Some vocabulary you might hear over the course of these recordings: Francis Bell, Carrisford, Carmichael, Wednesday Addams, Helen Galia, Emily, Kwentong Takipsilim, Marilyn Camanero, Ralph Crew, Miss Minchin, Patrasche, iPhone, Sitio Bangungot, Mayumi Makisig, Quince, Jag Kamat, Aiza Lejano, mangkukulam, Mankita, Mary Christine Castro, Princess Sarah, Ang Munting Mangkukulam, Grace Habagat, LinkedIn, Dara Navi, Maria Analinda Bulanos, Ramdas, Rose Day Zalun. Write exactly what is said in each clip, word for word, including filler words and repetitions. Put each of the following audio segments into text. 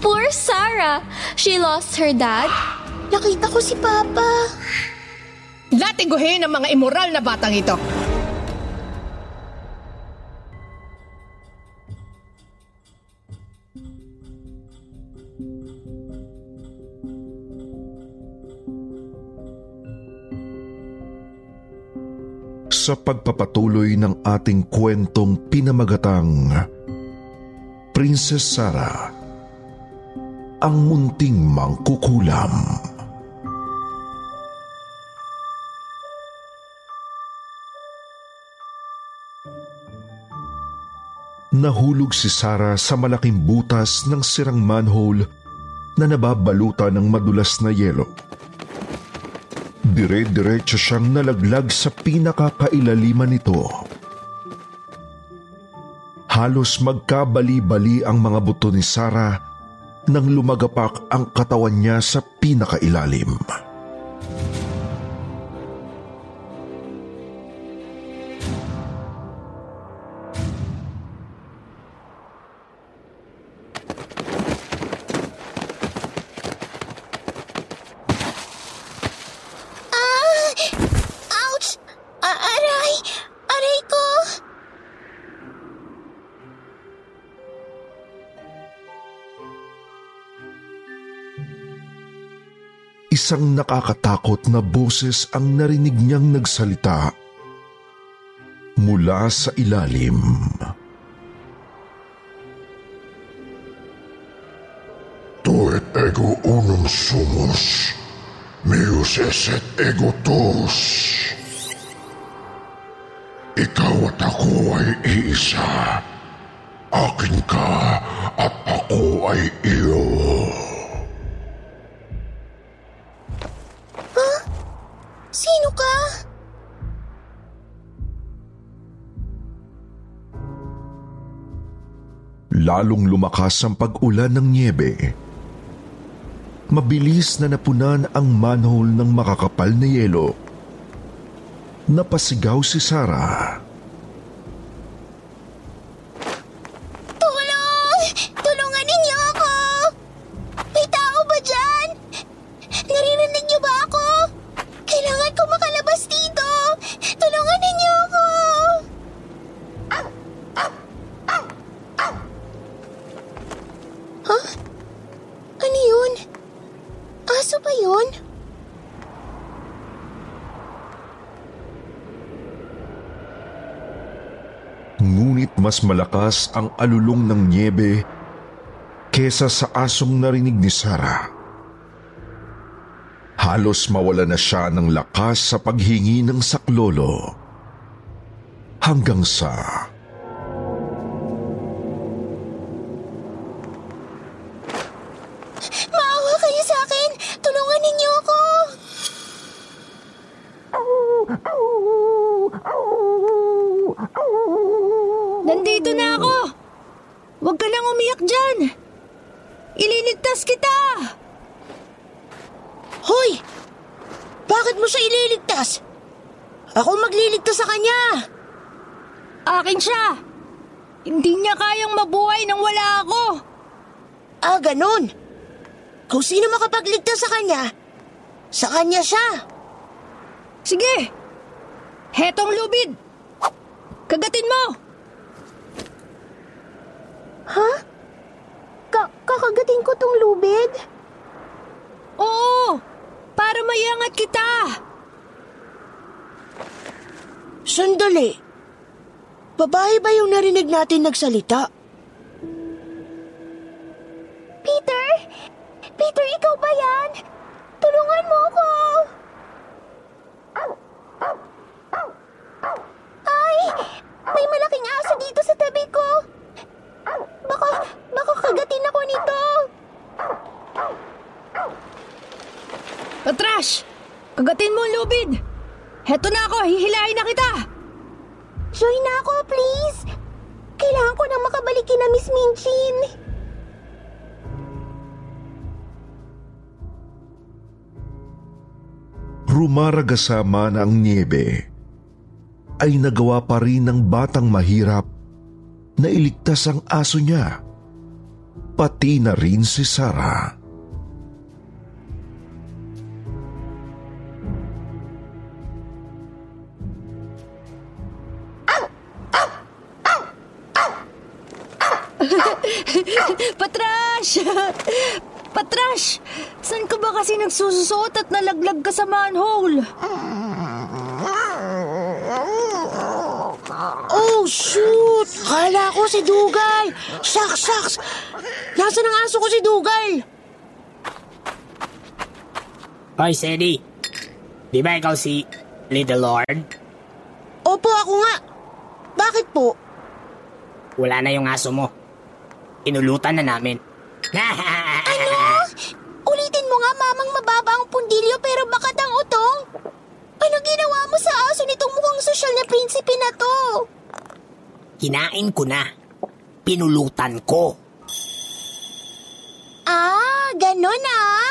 Poor Sarah. She lost her dad. Nakita ko si Papa. Latiguhin ang mga immoral na batang ito. Sa pagpapatuloy ng ating kwentong pinamagatang Princess Sarah, Ang Munting Mangkukulam. Nahulog si Sarah sa malaking butas ng sirang manhole na nababaluta ng madulas na yelo. Dire-diretso siyang nalaglag sa pinakakailaliman nito. Halos magkabali-bali ang mga buto ni Sarah nang lumagapak ang katawan niya sa pinakailalim. Isang nakakatakot na boses ang narinig niyang nagsalita mula sa ilalim. Tuet ego unum sumus, meus eset ego tus. Ikaw at ako ay iisa, akin ka at ako ay iyo. Lalong lumakas ang pag-ulan ng niyebe. Mabilis na napunan ang manhole ng makakapal na yelo. Napasigaw si Sarah. Tulong! Tulungan ninyo ako! May tao ba dyan? Naririnig niyo ba ako? Kailangan ko makalabas dito! Tulungan ninyo ako! Ngunit mas malakas ang alulong ng niyebe kesa sa asong narinig ni Sarah. Halos mawala na siya ng lakas sa paghingi ng saklolo. Hanggang sa... Nandito na ako! Huwag ka lang umiyak dyan! Ililigtas kita! Hoy! Bakit mo siya ililigtas? Ako magliligtas sa kanya! Akin siya! Hindi niya kayang mabuhay nang wala ako! Ah, ganun! Kung sino makapagligtas sa kanya, sa kanya siya! Sige! Hetong lubid! Kagatin mo! Ha? Ka- kakagating ko tong lubid? Oo! Para mayangat kita! Sandali! Babae ba yung narinig natin nagsalita? Peter! Peter, ikaw ba yan? Tulungan mo ako! Ay! May malaking aso dito sa tabi ko! Kagatin mo ang lubid! Heto na ako, hihilahin na kita! Join na ako, please! Kailangan ko nang makabalik kina Miss Minchin! Rumaragasama na ang niebe ay nagawa pa rin ng batang mahirap na iligtas ang aso niya, pati na rin si Sarah. Patrasche! Patrasche! Saan ka ba kasi nagsusuot at nalaglag ka sa manhole? Oh, shoot! Kala ko si Dugay! Shucks, shucks! Nasaan ang aso ko si Dugay? Hoy, Sedi! Di ba ikaw si Little Lord? Opo, ako nga! Bakit po? Wala na yung aso mo. Inulutan na namin. Ano? Ulitin mo nga, mamang mababa ang pundilyo pero bakat ang utong. Ano ginawa mo sa aso nitong mukhang sosyal na prinsipe na to? Kinain ko na. Pinulutan ko. Ah, ganun ah.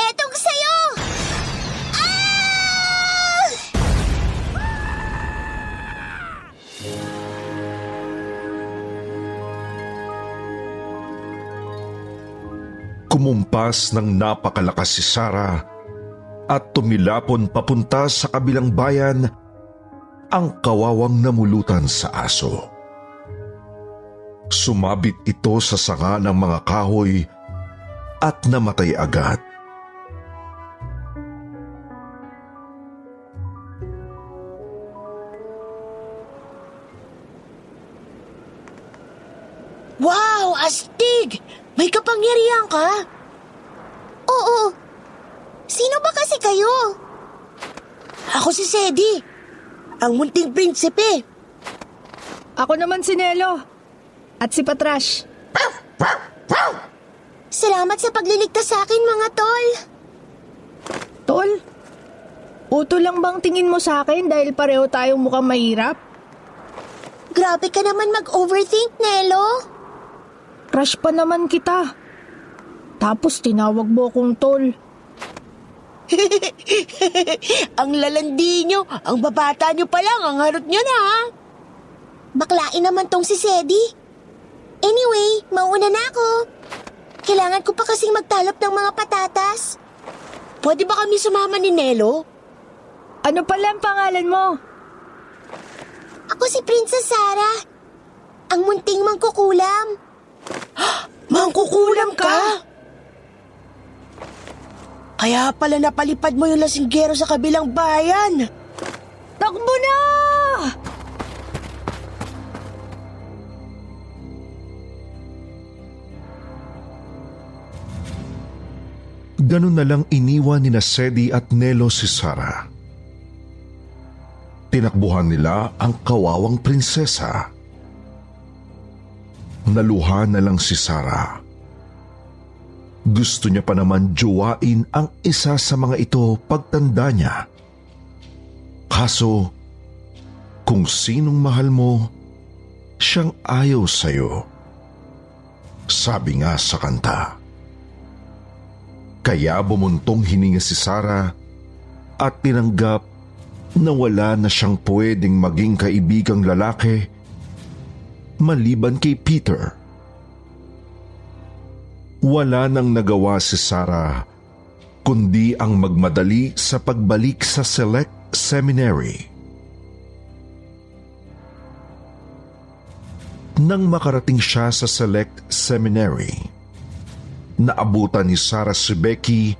Etong sa'yo! Ah! Kumumpas ng napakalakas si Sarah at tumilapon papunta sa kabilang bayan ang kawawang namulutan sa aso. Sumabit ito sa sanga ng mga kahoy at namatay agad. Wow, astig! May kapangyarihan ka? Oo. Sino ba kasi kayo? Ako si Sedi, ang munting prinsipe. Ako naman si Nelo at si Patrasche. Salamat sa pagliligtas sa akin, mga tol. Tol? Uto lang bang tingin mo sa akin dahil pareho tayong mukhang mahirap? Grabe ka naman mag-overthink, Nelo. Crush pa naman kita. Tapos tinawag mo akong tol. Ang lalandi nyo, ang babata nyo pa lang, ang harot nyo na ha. Baklain naman tong si Sedi. Anyway, mauna na ako. Kailangan ko pa kasing magtalop ng mga patatas. Pwede ba kami sumama ni Nelo? Ano pala ang pangalan mo? Ako si Princess Sarah, ang munting mangkukulam. Mangkukulam ka? Kaya pala napalipad mo yung lasinggero sa kabilang bayan. Takbo na! Ganun na lang iniwan ni Sedi at Nelo si Sarah. Tinakbuhan nila ang kawawang prinsesa. Naluha na lang si Sarah. Gusto niya pa naman jowain ang isa sa mga ito pagtanda niya. Kaso, kung sinong mahal mo, siyang ayaw sa'yo. Sabi nga sa kanta. Kaya bumuntong hininga si Sarah at tinanggap na wala na siyang pwedeng maging kaibigang lalaki maliban kay Peter. Wala nang nagawa si Sarah kundi ang magmadali sa pagbalik sa Select Seminary. Nang makarating siya sa Select Seminary, naabutan ni Sarah si Becky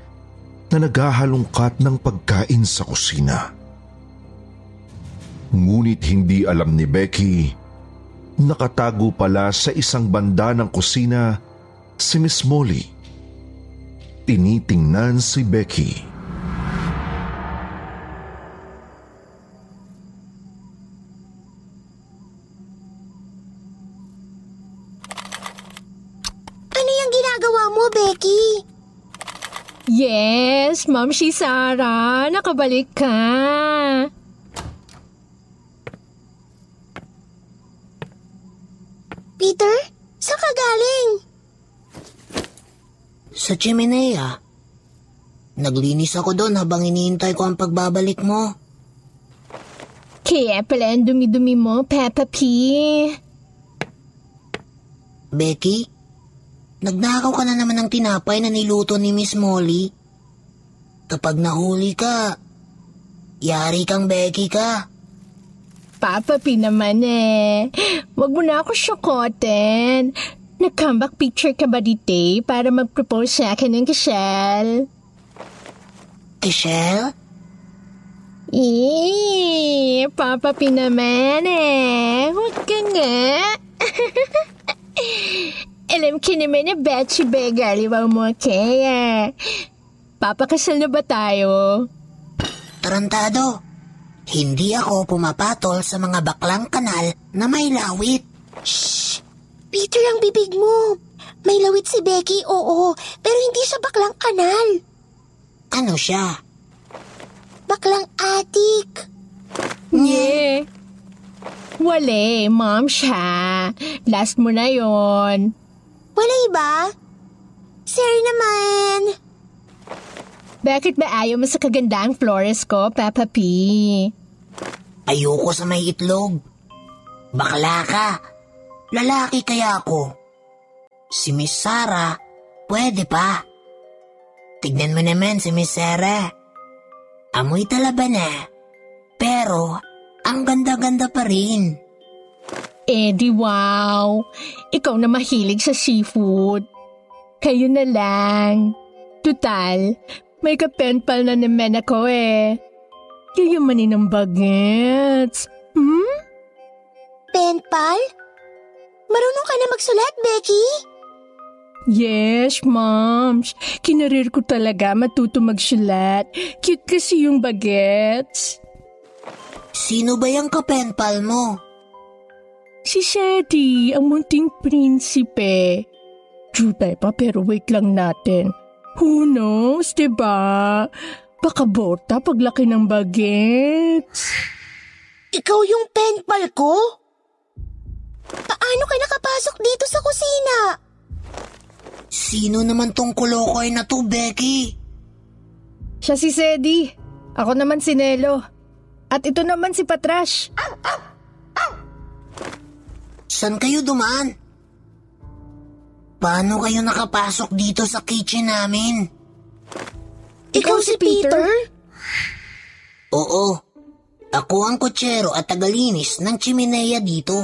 na naghahalungkat ng pagkain sa kusina. Ngunit hindi alam ni Becky, nakatago pala sa isang banda ng kusina si Miss Molly. Tinitingnan si Becky. Ano yung ginagawa mo, Becky? Yes, Ma'am si Sarah, nakabalik ka. Peter, saan ka galing? Sa chimenea. Naglinis ako doon habang iniintay ko ang pagbabalik mo. Kaya pala ang dumi-dumi mo, Peppa P. Becky? Nagnakaw ka na naman ng tinapay na niluto ni Miss Molly. Kapag nahuli ka, yari kang Becky ka. Papa P naman eh. Wag mo na ako syokotin. Nag-comeback picture ka ba dito para mag-propose sa akin ng Kishel? Kishel? Eee, Papa P naman eh. Huwag ka nga. Alam ka naman na Betchy Bega, liwaw mo kaya. Papakasal na ba tayo? Tarantado, hindi ako pumapatol sa mga baklang kanal na may lawit. Shhh! Peter ang bibig mo. May lawit si Becky, oo, pero hindi siya baklang kanal. Ano siya? Baklang atik. Nye. Wale, Mom siya. Last mo na yon. Wala iba? Sorry naman. Bakit ba ayaw mo sa kagandang flores ko, Papa P? Ayoko sa may itlog. Bakla ka. Lalaki kaya ako. Si Miss Sarah, pwede pa. Tignan mo naman si Miss Sarah. Amoy talaban eh. Pero, ang ganda-ganda pa rin. Eddie, wow! Ikaw na mahilig sa seafood. Kayo na lang. Tutal, may kapenpal na naman ako eh. Yayamanin ang bagets. Hmm? Penpal? Marunong ka na magsulat, Becky? Yes, Moms. Kinarir ko talaga matuto magsulat. Cute kasi yung bagets. Sino ba yung kapenpal mo? Si Shetty, ang munting prinsipe. True tayo pa pero wait lang natin. Who knows, diba? Baka borta paglaki ng bagets. Ikaw yung penpal ko? Paano ka nakapasok dito sa kusina? Sino naman tong kulokoy na to, Becky? Siya si Shetty. Ako naman si Nelo. At ito naman si Patrasche. Ah, ah. Saan kayo dumaan? Paano kayo nakapasok dito sa kitchen namin? Ikaw si Peter? Oo. Ako ang kutsero at tagalinis ng chimenea dito.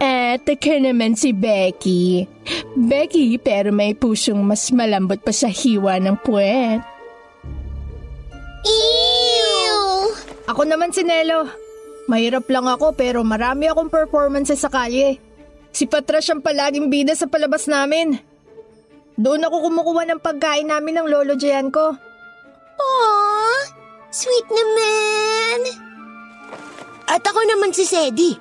At ka naman si Becky. Becky pero may pusong mas malambot pa sa hiwa ng puwet. Ew! Ako naman si Nelo. Mahirap lang ako pero marami akong performances sa kalye. Si Patrasche ang palaging bida sa palabas namin. Doon ako kumukuha ng pagkain namin ng lolo Gian ko. Aww, sweet naman. At ako naman si Shetty,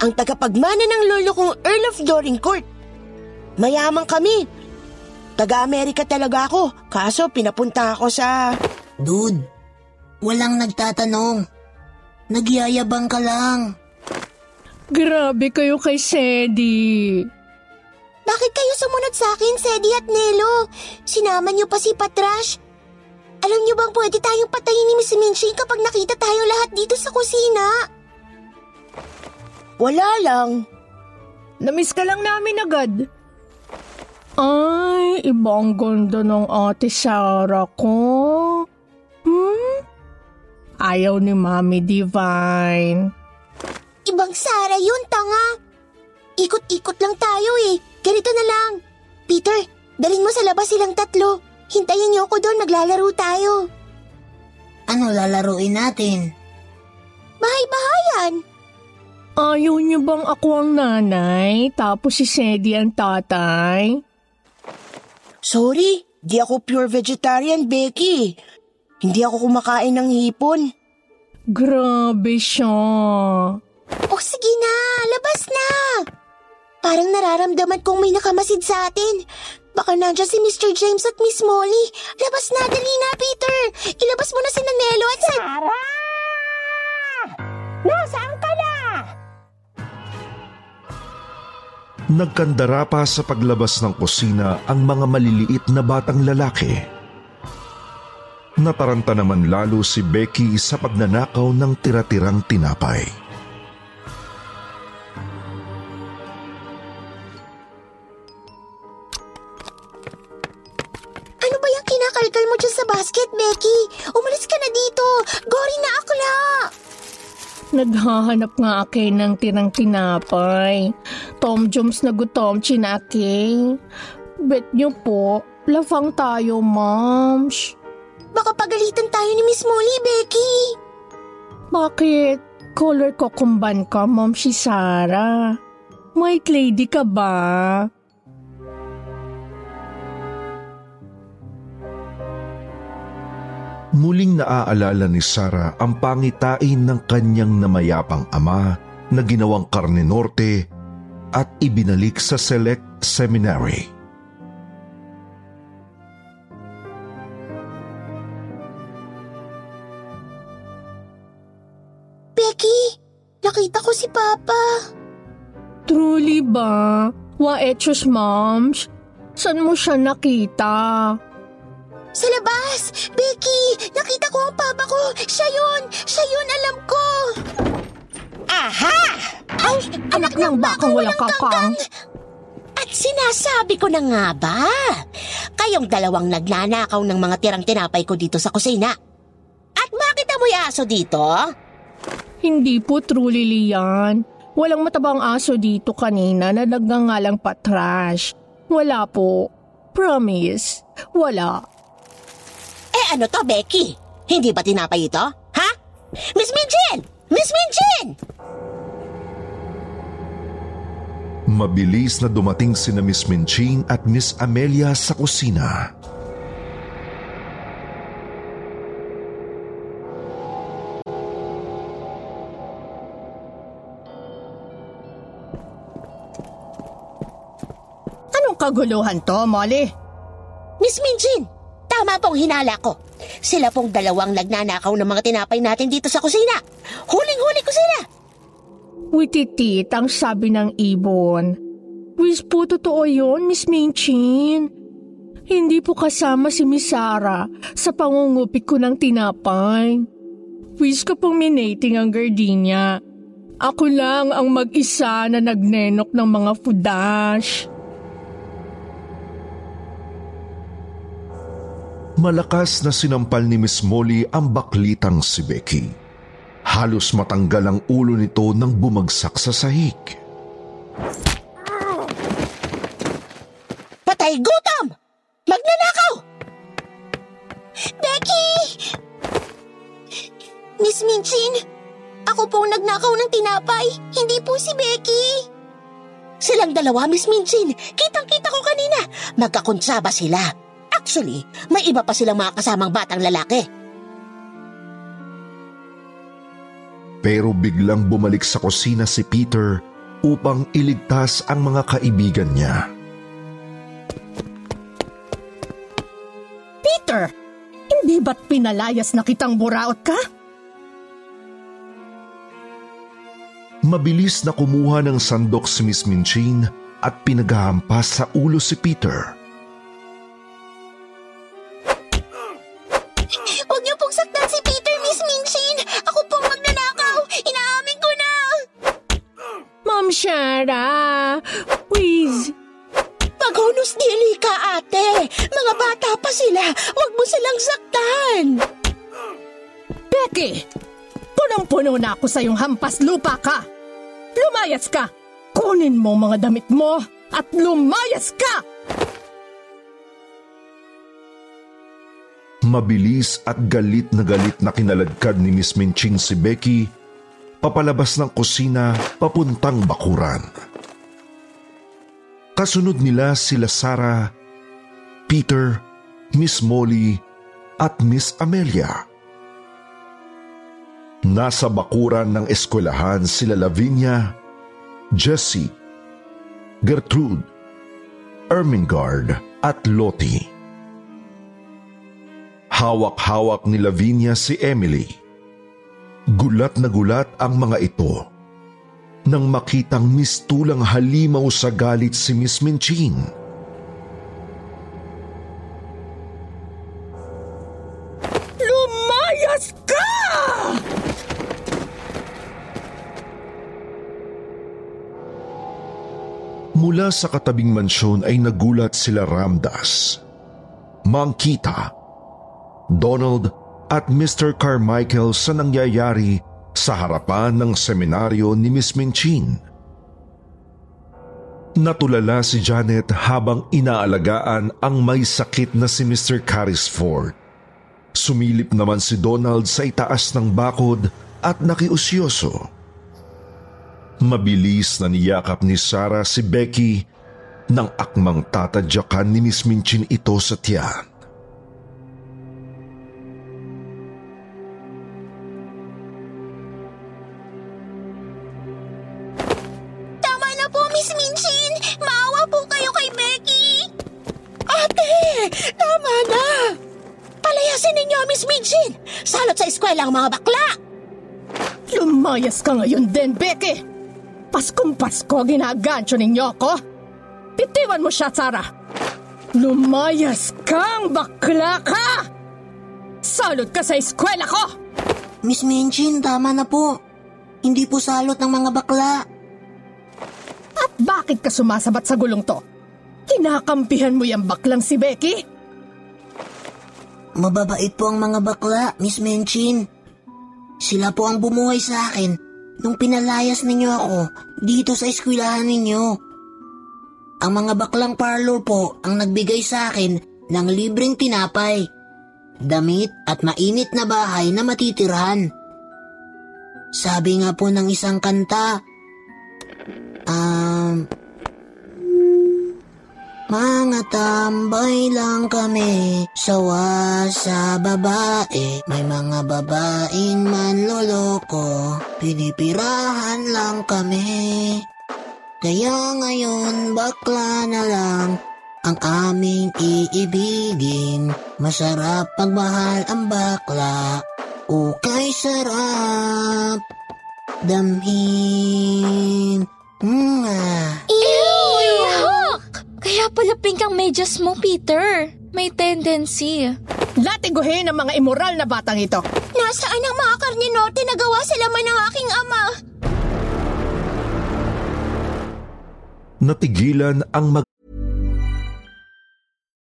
ang tagapagmana ng lolo kong Earl of Dorincourt. Mayaman kami. Taga-Amerika talaga ako, kaso pinapunta ako sa... Dude, walang nagtatanong. Nagyayabang ka lang. Grabe kayo kay Shetty. Bakit kayo sumunod sa akin, Shetty at Nelo? Sinama niyo pa si Patrasche. Alam niyo bang pwede tayong patayin ni Miss Minching kapag nakita tayo lahat dito sa kusina? Wala lang. Namiss ka lang namin agad. Ay, ibang ganda ng Ate Sarah ko. Hmm? Ayaw ni Mommy Divine. Ibang Sarah yun, tanga. Ikot-ikot lang tayo eh. Ganito na lang. Peter, dalhin mo sa labas silang tatlo. Hintayin niyo ako doon, maglalaro tayo. Ano lalaruin natin? Bahay-bahayan. Ayaw niyo bang ako ang nanay, tapos si Shetty ang tatay? Sorry, di ako pure vegetarian, Becky. Hindi ako kumakain ng hipon. Grabe siya. Oh, sige na. Labas na. Parang nararamdaman kong may nakamasid sa atin. Baka nandiyan si Mister James at Miss Molly. Labas na, dali na, Peter. Ilabas mo na si Nanelo at si... Sarah! Nasaan ka na? Nagkandara pa sa paglabas ng kusina ang mga maliliit na batang lalaki. Nataranta naman lalo si Becky sa pagnanakaw ng tira-tirang tinapay. Ano ba yung kinakalkal mo dyan sa basket, Becky? Umalis ka na dito! Gori na ako na! Naghahanap nga kay ng tirang tinapay. Tom Joms na gutom, chinake. Bet niyo po, lafang tayo, moms. Baka pagalitan tayo ni Miss Molly, Becky. Bakit? Color kokumban ka, mom, si Sarah. White lady ka ba? Muling naaalala ni Sarah ang pangitain ng kanyang namayapang ama na ginawang karne norte at ibinalik sa Select Seminary. Becky, nakita ko si Papa. Truly ba? Waetos, moms. Saan mo siya nakita? Sa labas! Becky! Nakita ko ang papa ko! Siya yun! Siya yun! Alam ko! Aha! Ay, anak, anak ng bakang walang kakang! At sinasabi ko na nga ba? Kayong dalawang nagnanakaw ng mga tirang tinapay ko dito sa kusina. At bakit amoy aso dito? Hindi po, truly, Lian. Walang matabang aso dito kanina na nagngangalang Patrasche. Wala po. Promise. Wala. Eh ano to, Becky? Hindi ba tinapay ito? Ha? Miss Minchin! Miss Minchin! Mabilis na dumating sina Miss Minchin at Miss Amelia sa kusina. Anong kaguluhan to, Molly? Miss Minchin! Tama pong hinala ko. Sila pong dalawang nagnanakaw ng mga tinapay natin dito sa kusina. Huling-huli ko sila. Wititit ang sabi ng ibon. Wis po totoo yun, Miss Minchin. Hindi po kasama si Miss Sarah sa pangungupit ko ng tinapay. Wis ko pong minating ang gardenia. Ako lang ang mag-isa na nagnenok ng mga food-dash. Malakas na sinampal ni Miss Molly ang baklitang si Becky. Halos matanggal ang ulo nito nang bumagsak sa sahig. Patay gutom! Magnanakaw! Becky! Miss Minchin, ako pong nagnakaw ng tinapay, hindi po si Becky. Silang dalawa, Miss Minchin, kitang-kita ko kanina. Magkakontsaba sila. Actually, may iba pa silang mga kasamang batang lalaki. Pero biglang bumalik sa kusina si Peter upang iligtas ang mga kaibigan niya. Peter! Hindi ba't pinalayas na kitang buraot ka? Mabilis na kumuha ng sandok si Miss Minchin at pinaghahampas sa ulo si Peter. Sarah, please. Maghunos dili ka, ate. Mga bata pa sila. Huwag mo silang saktan. Becky, punong-puno na ako sa iyong hampas lupa ka. Lumayas ka. Kunin mo mga damit mo at lumayas ka. Mabilis at galit na galit na kinaladkad ni Miss Minchin si Becky papalabas ng kusina papuntang bakuran. Kasunod nila sila Sarah, Peter, Miss Molly at Miss Amelia. Nasa bakuran ng eskwelahan sila Lavinia, Jessie, Gertrude, Ermengarde at Lottie. Hawak-hawak ni Lavinia si Emily. Gulat na gulat ang mga ito nang makitang mistulang halimaw sa galit si Miss Minchin. Lumayas ka! Mula sa katabing mansyon ay nagulat sila Ramdas, Mankita, Donald at Mister Carmichael sa nangyayari sa harapan ng seminaryo ni Miss Minchin. Natulala si Janet habang inaalagaan ang may sakit na si Mister Carrisford. Sumilip naman si Donald sa itaas ng bakod at nakiusyoso. Mabilis na niyakap ni Sarah si Becky nang akmang tatadyakan ni Miss Minchin ito sa tiyan. Ang mga bakla! Lumayas ka ngayon din, Becky! Paskong-pasko, ginagancho ninyo ko! Pitiwan mo siya, Sarah! Lumayas kang bakla ka! Salot ka sa eskwela ko! Miss Minchin, tama na po. Hindi po salot ng mga bakla. At bakit ka sumasabat sa gulong to? Kinakampihan mo yung baklang si Becky? Mababait po ang mga bakla, Miss Minchin. Sila po ang bumuhay sa akin nung pinalayas ninyo ako dito sa eskwelahan ninyo. Ang mga baklang parlor po ang nagbigay sa akin ng libreng tinapay, damit at mainit na bahay na matitirhan. Sabi nga po ng isang kanta, Um... mga tambay lang kami, sawa sa babae. May mga babaeng manloloko, pinipirahan lang kami. Kaya ngayon bakla na lang ang aming iibigin. Masarap pagmahal ang bakla, ukay sarap damhin. Mga kaya pala pink ang medyas mo, Peter. May tendency. Latiguhin ang mga immoral na batang ito. Nasaan ang mga karninote na gawa sa laman ng aking ama? Natigilan ang mag...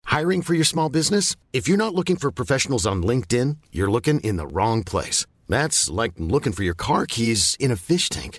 Hiring for your small business? If you're not looking for professionals on LinkedIn, you're looking in the wrong place. That's like looking for your car keys in a fish tank.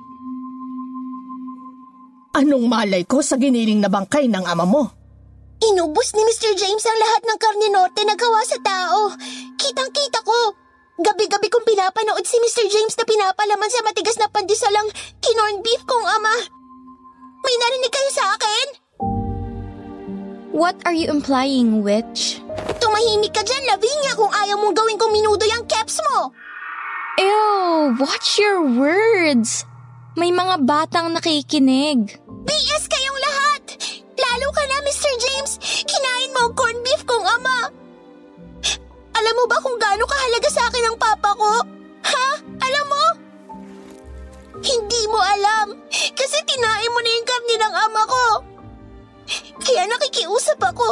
Anong malay ko sa giniling na bangkay ng ama mo? Inubos ni Mister James ang lahat ng karninote na gawa sa tao. Kitang-kita ko. Gabi-gabi kong pinapanood si Mister James na pinapalaman sa matigas na pandisalang kinorn beef kong ama. May narinig kayo sa akin? What are you implying, witch? Tumahimik ka dyan, Lavinia, kung ayaw mong gawin kong minudoy ang caps mo. Ew, watch your words. May mga batang nakikinig. B S kayong lahat! Lalo ka na, Mister James! Kinain mo ang corned beef kong ama! Alam mo ba kung gaano kahalaga sa akin ang papa ko? Ha? Alam mo? Hindi mo alam! Kasi tinain mo na yung karne ng ama ko! Kaya nakikiusap ako!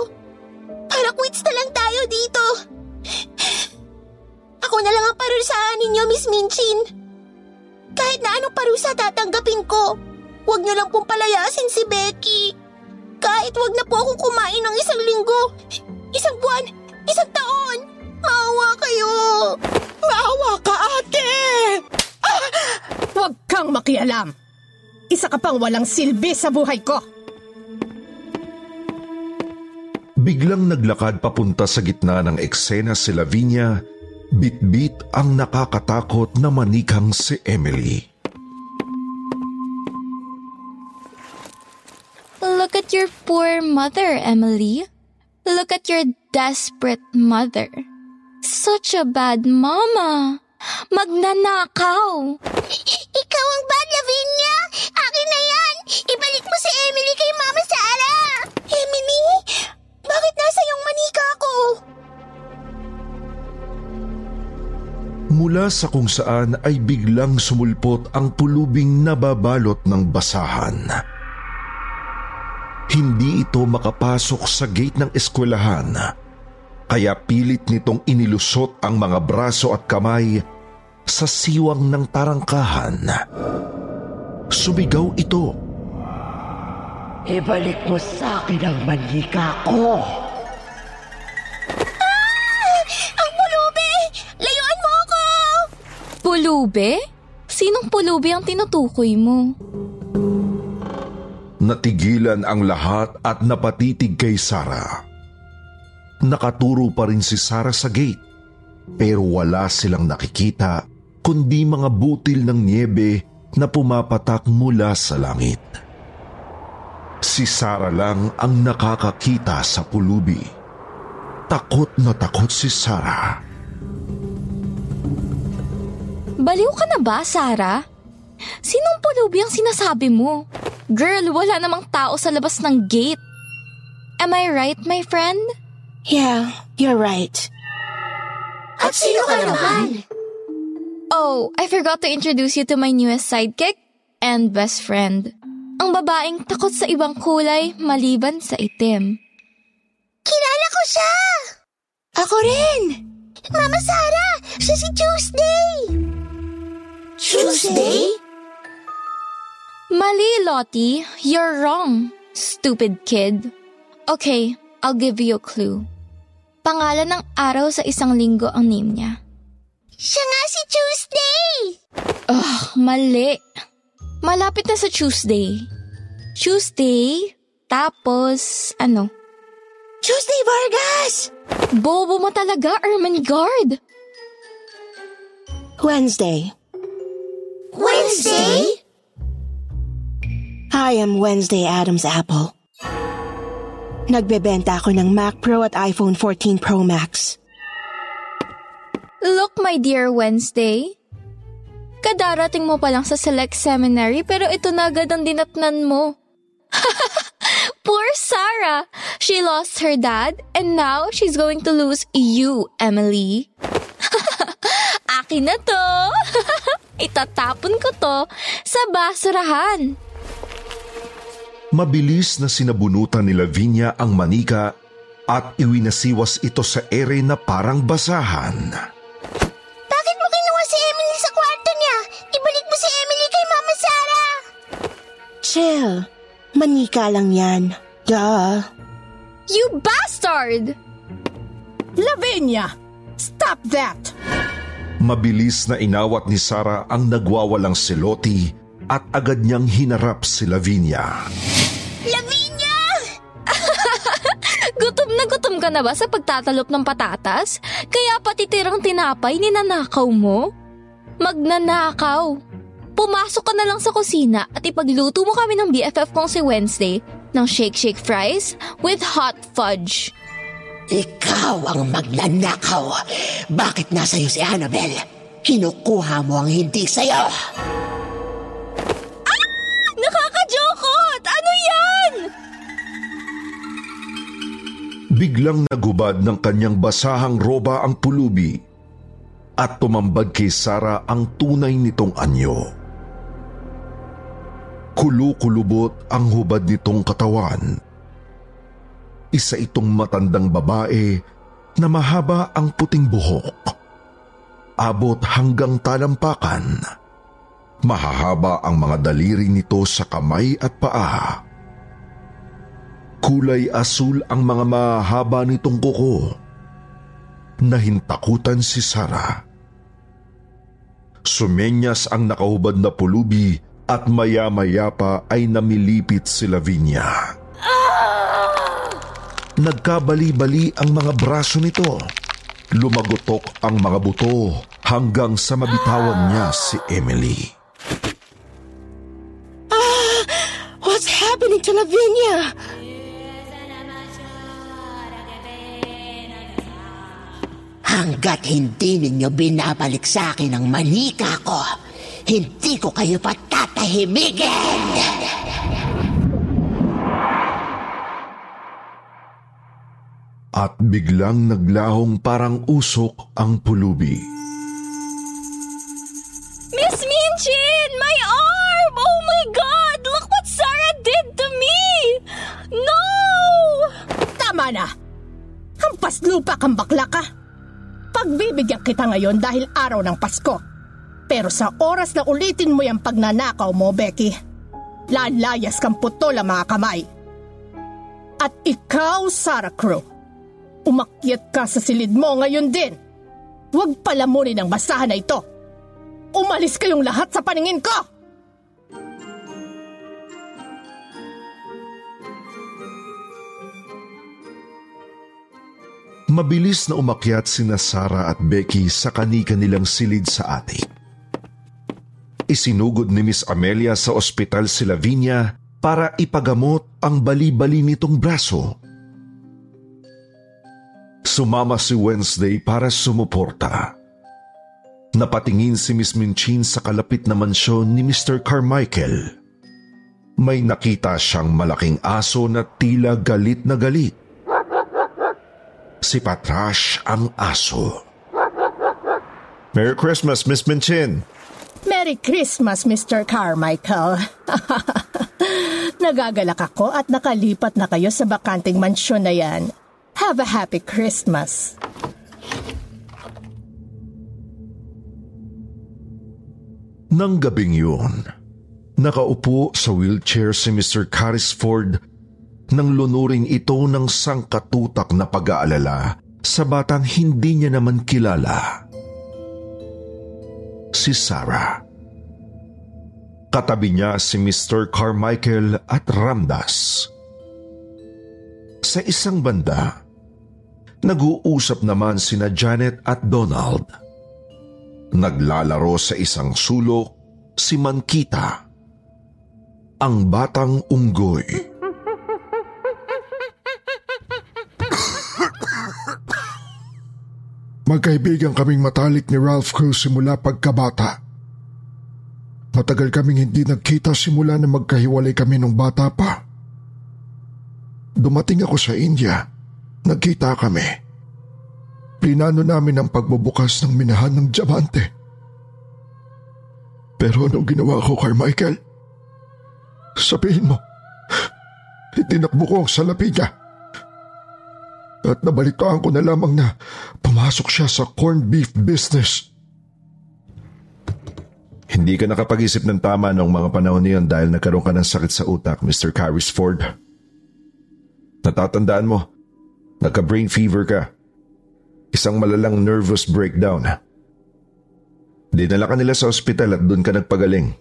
Para quits na lang tayo dito! Ako na lang ang parusahan ninyo, Miss Minchin. Kahit na anong parusa tatanggapin ko, huwag niyo lang pong palayasin si Becky. Kahit huwag na po akong kumain ng isang linggo, isang buwan, isang taon. Maawa kayo. Maawa ka, ate! Ah! Huwag kang makialam. Isa ka pang walang silbi sa buhay ko. Biglang naglakad papunta sa gitna ng eksena si Lavinia, bitbit ang nakakatakot na manikang si Emily. Look at your poor mother, Emily. Look at your desperate mother. Such a bad mama. Magnanakaw. Ikaw ang bad, Lavinia. Akin na yan. Ibalik mo si Emily kay Mama Sarah. Emily? Bakit nasa yung manika ko? Mula sa kung saan ay biglang sumulpot ang pulubing nababalot ng basahan. Hindi ito makapasok sa gate ng eskwelahan, kaya pilit nitong inilusot ang mga braso at kamay sa siwang ng tarangkahan. Sumigaw ito. Ibalik mo sa akin ang manika ko! Ah! Ang pulubi! Layuan mo ako! Pulubi? Sinong pulubi ang tinutukoy mo? Natigilan ang lahat at napatitig kay Sarah. Nakaturo pa rin si Sarah sa gate, pero wala silang nakikita kundi mga butil ng niyebe na pumapatak mula sa langit. Si Sarah lang ang nakakakita sa pulubi. Takot na takot si Sarah. Baliw ka na ba, Sarah? Sinong pulubi ang sinasabi mo? Girl, wala namang tao sa labas ng gate. Am I right, my friend? Yeah, you're right. At, At sino ka naman? Oh, I forgot to introduce you to my newest sidekick and best friend. Ang babaeng takot sa ibang kulay maliban sa itim. Kilala ko siya! Ako rin! Mama Sarah! Siya si Tuesday! Tuesday? Mali, Lottie. You're wrong, stupid kid. Okay, I'll give you a clue. Pangalan ng araw sa isang linggo ang name niya. Siya nga si Tuesday! Ugh, mali. Malapit na sa Tuesday. Tuesday, tapos ano? Tuesday Vargas! Bobo mo talaga, Ermengarde! Wednesday. Wednesday? I am Wednesday Addams Apple. Nagbebenta ako ng Mac Pro at iPhone fourteen Pro Max. Look, my dear Wednesday. Kadarating mo pa lang sa Select Seminary pero ito na agad ang dinatnan mo. Poor Sarah! She lost her dad and now she's going to lose you, Emily. Akin na to! Itatapon ko to sa basurahan. Mabilis na sinabunutan ni Lavinia ang manika at iwinasiwas ito sa ere na parang basahan. Chill. Manika lang yan. Duh. You bastard! Lavinia! Stop that! Mabilis na inawat ni Sarah ang nagwawalang si Lottie at agad niyang hinarap si Lavinia. Lavinia! Gutom na gutom ka na ba sa pagtatalop ng patatas? Kaya pati tirang tinapay ninanakaw mo? Magnanakaw! Pumasok ka na lang sa kusina at ipagluto mo kami ng B F F kong si Wednesday ng shake shake fries with hot fudge. Ikaw ang magnanakaw. Bakit nasa iyo si Annabelle? Kinukuha mo ang hindi sa'yo. Ah! Nakakajokot! Ano yan? Biglang nagubad ng kanyang basahang roba ang pulubi at tumambad kay Sarah ang tunay nitong anyo. Kulukulubot ang hubad nitong katawan. Isa itong matandang babae na mahaba ang puting buhok, abot hanggang talampakan. Mahahaba ang mga daliri nito sa kamay at paa. Kulay asul ang mga mahaba nitong kuko. Nahintakutan si Sarah. Sumenyas ang nakahubad na pulubi at maya-maya pa ay namilipit si Lavinia. Nagkabali-bali ang mga braso nito. Lumagotok ang mga buto hanggang sa mabitawan niya si Emily. Ah! What's happening to Lavinia? Hanggat hindi ninyo binabalik sa akin ang manika ko, hindi ko kayo patatahimigin! At biglang naglahong parang usok ang pulubi. Miss Minchin! My arm! Oh my God! Look what Sarah did to me! No! Tama na! Hampas lupa kang bakla ka! Pagbibigyan kita ngayon dahil araw ng Pasko. Pero sa oras na ulitin mo yung pagnanakaw mo, Becky, lalayas kang putol ang mga kamay. At ikaw, Sarah Crew, umakyat ka sa silid mo ngayon din. Huwag palamunin ang basahan na ito. Umalis kayong lahat sa paningin ko! Mabilis na umakyat sina Sarah at Becky sa kani-kanilang silid sa attic. Isinugod ni Miss Amelia sa ospital si Lavinia para ipagamot ang bali-bali nitong braso. Sumama si Wednesday para sumuporta. Napatingin si Miss Minchin sa kalapit na mansyon ni Mister Carmichael. May nakita siyang malaking aso na tila galit na galit. Si Patrasche ang aso. Merry Christmas, Miss Minchin! Merry Christmas, Mister Carmichael! Nagagalak ako at nakalipat na kayo sa bakanting mansyon na yan. Have a happy Christmas. Nang gabing yun, nakaupo sa wheelchair si Mister Carrisford nang lunurin ito ng sangkatutak na pag-aalala sa batang hindi niya naman kilala. Si Sarah. Katabi niya si Mister Carmichael at Ramdas. Sa isang banda, nag-uusap naman sina Janet at Donald. Naglalaro sa isang sulok si Mankita, ang batang unggoy. Magkaibigan kaming matalik ni Ralph Crew simula pagkabata. Matagal kaming hindi nagkita simula na magkahiwalay kami nung bata pa. Dumating ako sa India, nagkita kami. Plinano namin ang pagbubukas ng minahan ng diamante. Pero anong ginawa ko, Carmichael? Sabihin mo, itinakbo ko ang salapi niya. At nabalitaan ko na lamang na pumasok siya sa corned beef business. Hindi ka nakapag-isip ng tama noong mga panahon niyon dahil nagkaroon ka ng sakit sa utak, Mister Carrisford. Natatandaan mo, nagka-brain fever ka. Isang malalang nervous breakdown. Dinala ka nila sa ospital at doon ka nagpagaling.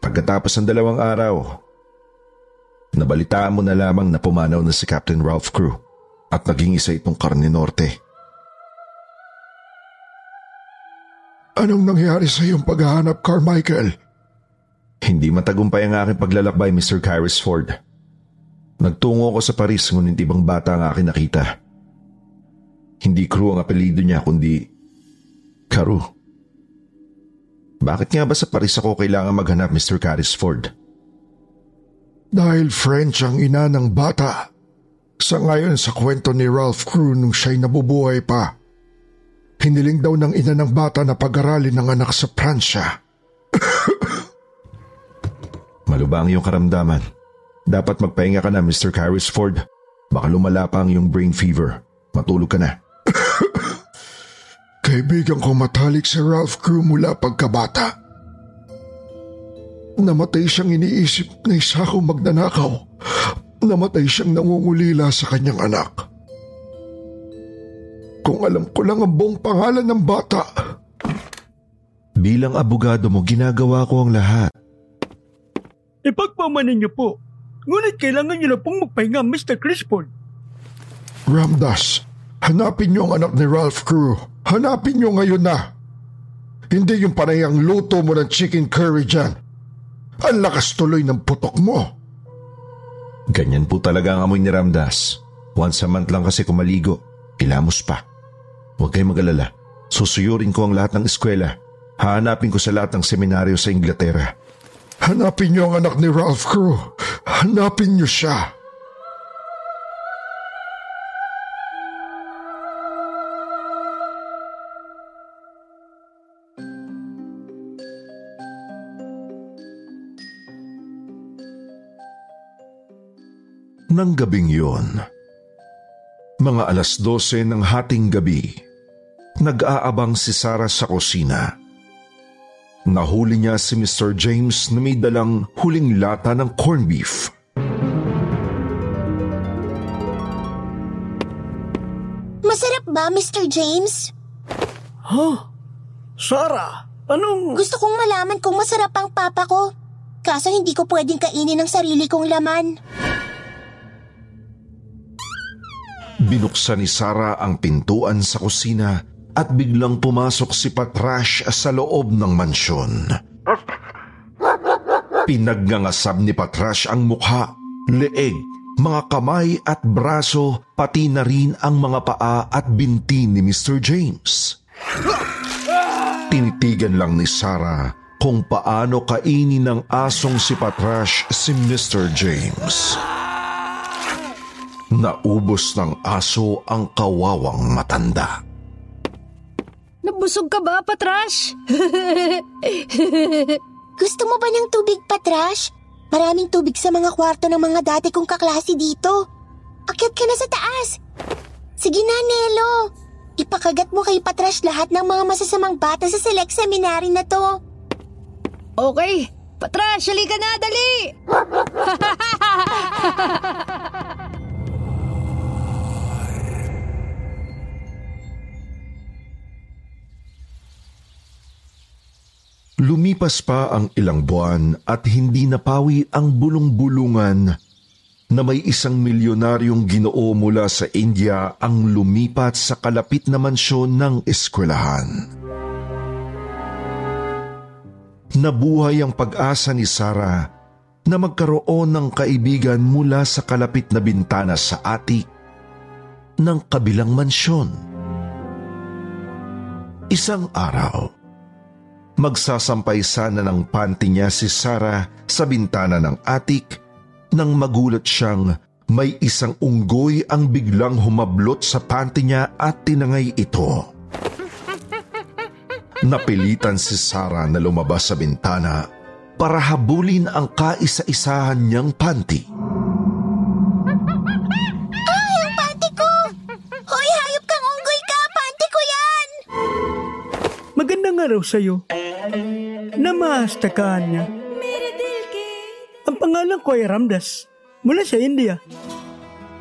Pagkatapos ng dalawang araw, nabalitaan mo na lamang na pumanaw na si Captain Ralph Crew at naging isa itong Karne Norte. Anong nangyari sa iyong paghahanap, Carmichael? Hindi matagumpay ang aking paglalakbay, Mister Carrisford. Nagtungo ako sa Paris ngunit ibang bata ang akin nakita. Hindi Crew ang apelido niya kundi Caru. Bakit nga ba sa Paris ako kailangan maghanap, Mister Carrisford? Dahil French ang ina ng bata. Sa ngayon sa kwento ni Ralph Crew nung siya'y nabubuhay pa, hiniling daw ng ina ng bata na pag-aralin ng anak sa Pransya. Malubang yung karamdaman. Dapat magpahinga ka na, Mister Carrisford. Baka lumala pa ang iyong brain fever. Patulog ka na. Kaibigan ko matalik sa Ralph Crew mula pagkabata. Namatay siyang iniisip na isa akong magnanakaw. Namatay siyang nangungulila sa kanyang anak. Kung alam ko lang ang buong pangalan ng bata. Bilang abogado mo, ginagawa ko ang lahat. Ipagpamanin niyo po. Ngunit kailangan niyo na pong magpahinga, Mister Crispon. Ramdas, hanapin niyo ang anak ni Ralph Crew. Hanapin niyo ngayon na. Hindi yung panayang luto mo ng chicken curry dyan. Ang lakas tuloy ng putok mo. Ganyan po talaga ang amoy ni Ramdas. Once a month lang kasi kumaligo. Ilamos pa. Huwag kayong mag-alala. Susuyurin ko ang lahat ng eskwela. Hahanapin ko sa lahat ng seminaryo sa Inglaterra. Hanapin niyo ang anak ni Ralph Crew. Hanapin niyo siya. Nang gabing yun, mga alas dose ng hating gabi, nag-aabang si Sarah sa kusina. Nahuli niya si Mister James na may dalang huling lata ng corned beef. Masarap ba, Mister James? Huh? Sarah, anong... Gusto kong malaman kung masarap ang papa ko. Kaso hindi ko pwedeng kainin ang sarili kong laman. Binuksan ni Sarah ang pintuan sa kusina at biglang pumasok si Patrasche sa loob ng mansyon. Pinagngangasab ni Patrasche ang mukha, leeg, mga kamay at braso, pati na rin ang mga paa at binti ni Mister James. Tinitigan lang ni Sarah kung paano kainin ng asong si Patrasche si Mister James. Naubos ng aso ang kawawang matanda. Nabusog ka ba, Patrasche? Gusto mo ba ng tubig, Patrasche? Maraming tubig sa mga kwarto ng mga dati kong kaklase dito. Akyat ka na sa taas. Sige na, Nelo. Ipakagat mo kay Patrasche lahat ng mga masasamang bata sa select seminary na to. Okay, Patrasche, halika na, dali! Lumipas pa ang ilang buwan at hindi napawi ang bulong-bulungan na may isang milyonaryong ginoo mula sa India ang lumipat sa kalapit na mansyon ng eskwelahan. Nabuhay ang pag-asa ni Sarah na magkaroon ng kaibigan mula sa kalapit na bintana sa attic ng kabilang mansyon. Isang araw, magsasampay sana ng panty niya si Sarah sa bintana ng attic nang magulat siyang may isang unggoy ang biglang humablot sa panty niya at tinangay ito. Napilitan si Sarah na lumabas sa bintana para habulin ang kaisa-isahan niyang panty. Ay, ang panty ko! Hoy, hayop kang unggoy ka! Panty ko yan! Magandang araw sa'yo. Namastakaan niya. Ang pangalan ko ay Ramdas, mula sa India.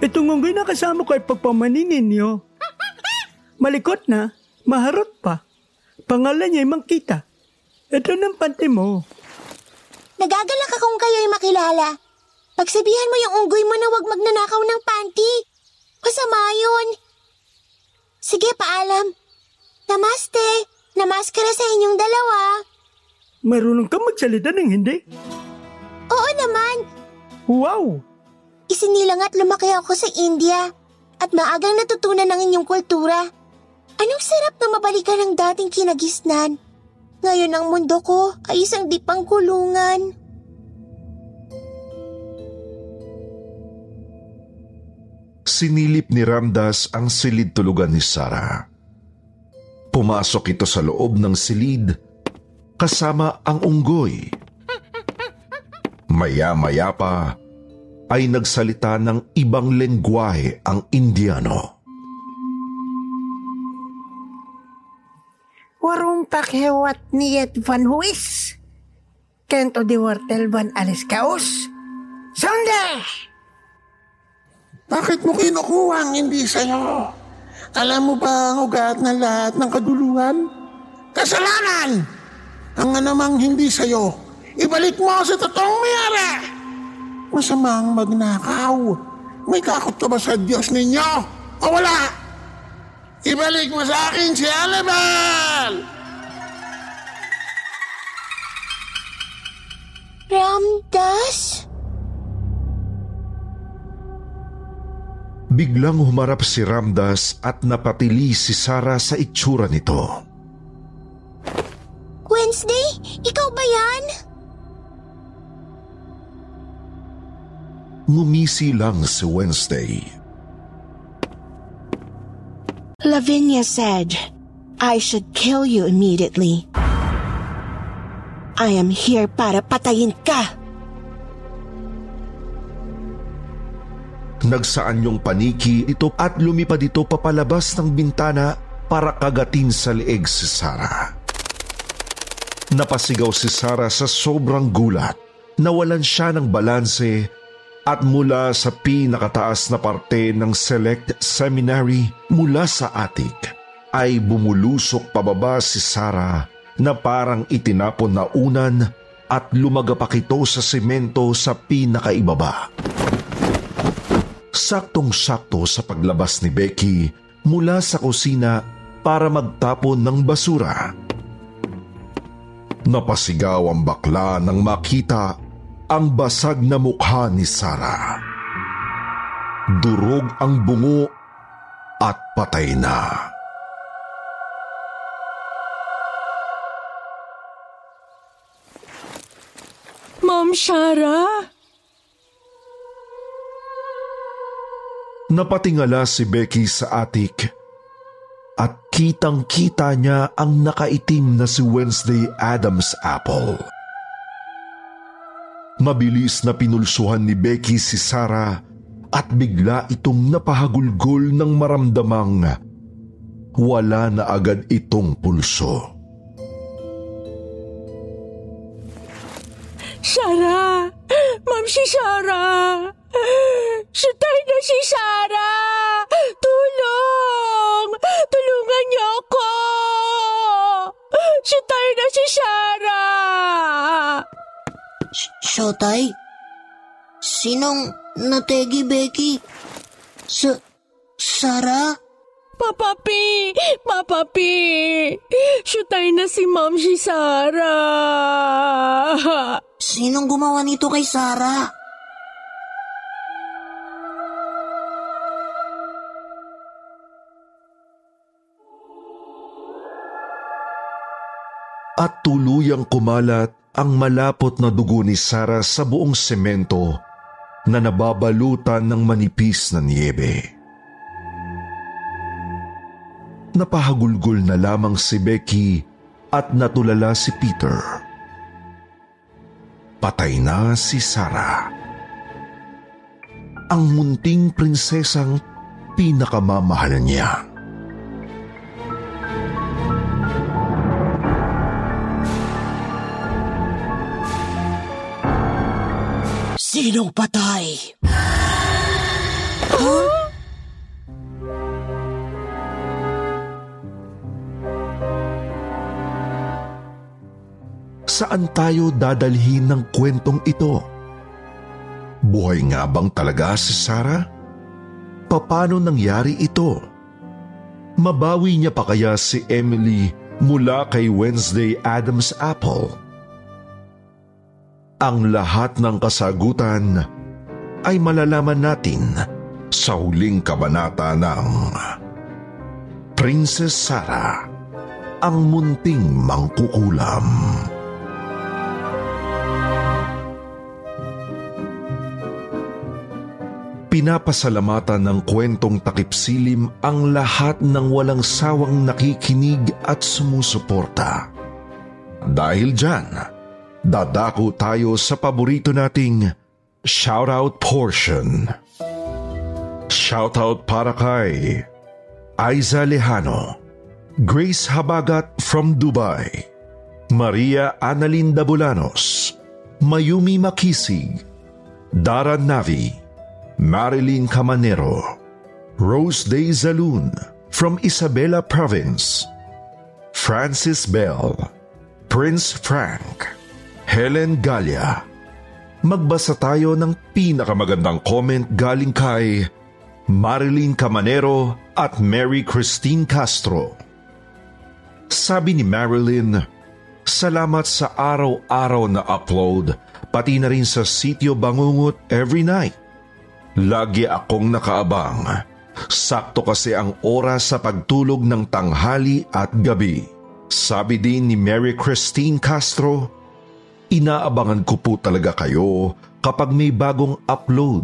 Itong unggoy na kasama ko ay pagpamaningin niyo. Malikot na, maharot pa. Pangalan niya ay Mankita. Ito ng panty mo. Nagagalak akong kayo ay makilala. Pagsabihan mo yung unggoy mo na huwag magnanakaw ng panty. Masama yun. Sige, paalam. Namaste. Namaskara sa inyong dalawa. Marunong ka magsalita ng hindi? Oo naman. Wow! Isinilang at lumaki ako sa India at maagang natutunan ng inyong kultura. Anong sarap na mabalikan ang dating kinagisnan. Ngayon ang mundo ko ay isang dipang kulungan. Sinilip ni Ramdas ang silid tulugan ni Sarah. Pumasok ito sa loob ng silid kasama ang unggoy. Maya-maya pa ay nagsalita ng ibang lengguwahe ang Indiano. warung pakhewat niyet van huis, kento di wartel van alis kaos, Sunday! Bakit mo kinukuha ang hindi sa'yo? Alam mo ba ang ugat na lahat ng kaduluhan? Kasalanan! Ang anamang hindi sa'yo, ibalik mo sa totoong mayara! Masamang magnakaw. May takot ka ba sa Diyos ninyo? O wala? Ibalik mo sa akin si Alibal! Ramdas? Biglang humarap si Ramdas at napatili si Sarah sa itsura nito. Wednesday, ikaw ba yan? Ngumisi lang si Wednesday. Lavinia said, I should kill you immediately. I am here para patayin ka. Nagsaan yung paniki ito at lumipad ito papalabas ng bintana para kagatin sa leeg si Sarah. Napasigaw si Sarah sa sobrang gulat. Nawalan siya ng balanse at mula sa pinakataas na parte ng Select Seminary mula sa attic ay bumulusok pababa si Sarah na parang itinapon na unan at lumagapak ito sa semento sa pinakaibaba. Saktong-sakto sa paglabas ni Becky mula sa kusina para magtapon ng basura. Napasigaw ang bakla nang makita ang basag na mukha ni Sarah. Durog ang bungo at patay na. Ma'am Sarah? Napatingala si Becky sa attic at kitang-kita niya ang nakaitim na si Wednesday Addams Apple. Mabilis na pinulsuhan ni Becky si Sarah at bigla itong napahagulgol ng maramdamang wala na agad itong pulso. Sarah! Ma'am si Sarah! Sutay na si Sarah! Tulong! Tulungan niyo ako! Sutay na si Sarah! Sutay? Sinong nategi Becky? Sa- Sarah? Papa P! Papa P! Sutay na si Ma'am si Sarah! Sinong gumawa nito kay Sarah? At tuluyang kumalat ang malapot na dugo ni Sarah sa buong semento na nababalutan ng manipis na niyebe. Napahagulgol na lamang si Becky at natulala si Peter. Patay na si Sarah. Ang munting prinsesang pinakamamahal niya. Sinong patay? Huh? Saan tayo dadalhin ng kwentong ito? Buhay nga bang talaga si Sarah? Paano nangyari ito? Mabawi niya pa kaya si Emily mula kay Wednesday Addams Apple? Ang lahat ng kasagutan ay malalaman natin sa huling kabanata ng Princess Sarah, Ang Munting Mangkukulam. Pinapasalamatan ng Kwentong Takipsilim ang lahat ng walang sawang nakikinig at sumusuporta. Dahil dyan, dadako tayo sa paborito nating shoutout portion. Shoutout para kay Aiza Lejano, Grace Habagat from Dubai, Maria Analinda Bulanos, Mayumi Makisig, Dara Navi, Marilyn Camanero, Rose Day Zalun from Isabela Province, Francis Bell, Prince Frank, Helen Galia. Magbasa tayo ng pinakamagandang comment galing kay Marilyn Camanero at Mary Christine Castro. Sabi ni Marilyn, salamat sa araw-araw na upload, pati na rin sa Sitio Bangungot every night. Lagi akong nakaabang. Sakto kasi ang oras sa pagtulog ng tanghali at gabi. Sabi din ni Mary Christine Castro, inaabangan ko po talaga kayo kapag may bagong upload.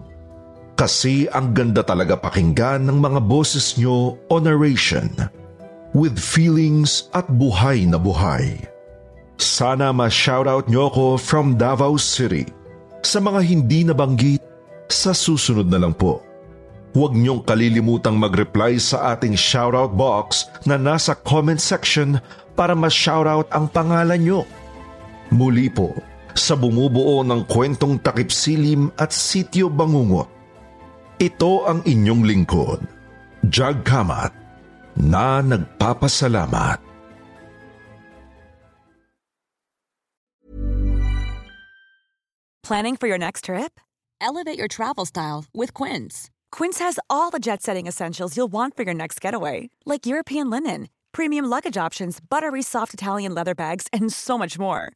Kasi ang ganda talaga pakinggan ng mga boses nyo o narration. With feelings at buhay na buhay. Sana ma-shoutout nyo ko from Davao City. Sa mga hindi nabanggit, sa susunod na lang po. Huwag niyong kalilimutang mag-reply sa ating shoutout box na nasa comment section para ma-shoutout ang pangalan niyo. Muli po, sa bumubuo ng Kwentong Takipsilim at Sitio Bangungot, ito ang inyong lingkod, Jag Kamat, na nagpapasalamat. Planning for your next trip? Elevate your travel style with Quince. Quince has all the jet-setting essentials you'll want for your next getaway, like European linen, premium luggage options, buttery soft Italian leather bags, and so much more.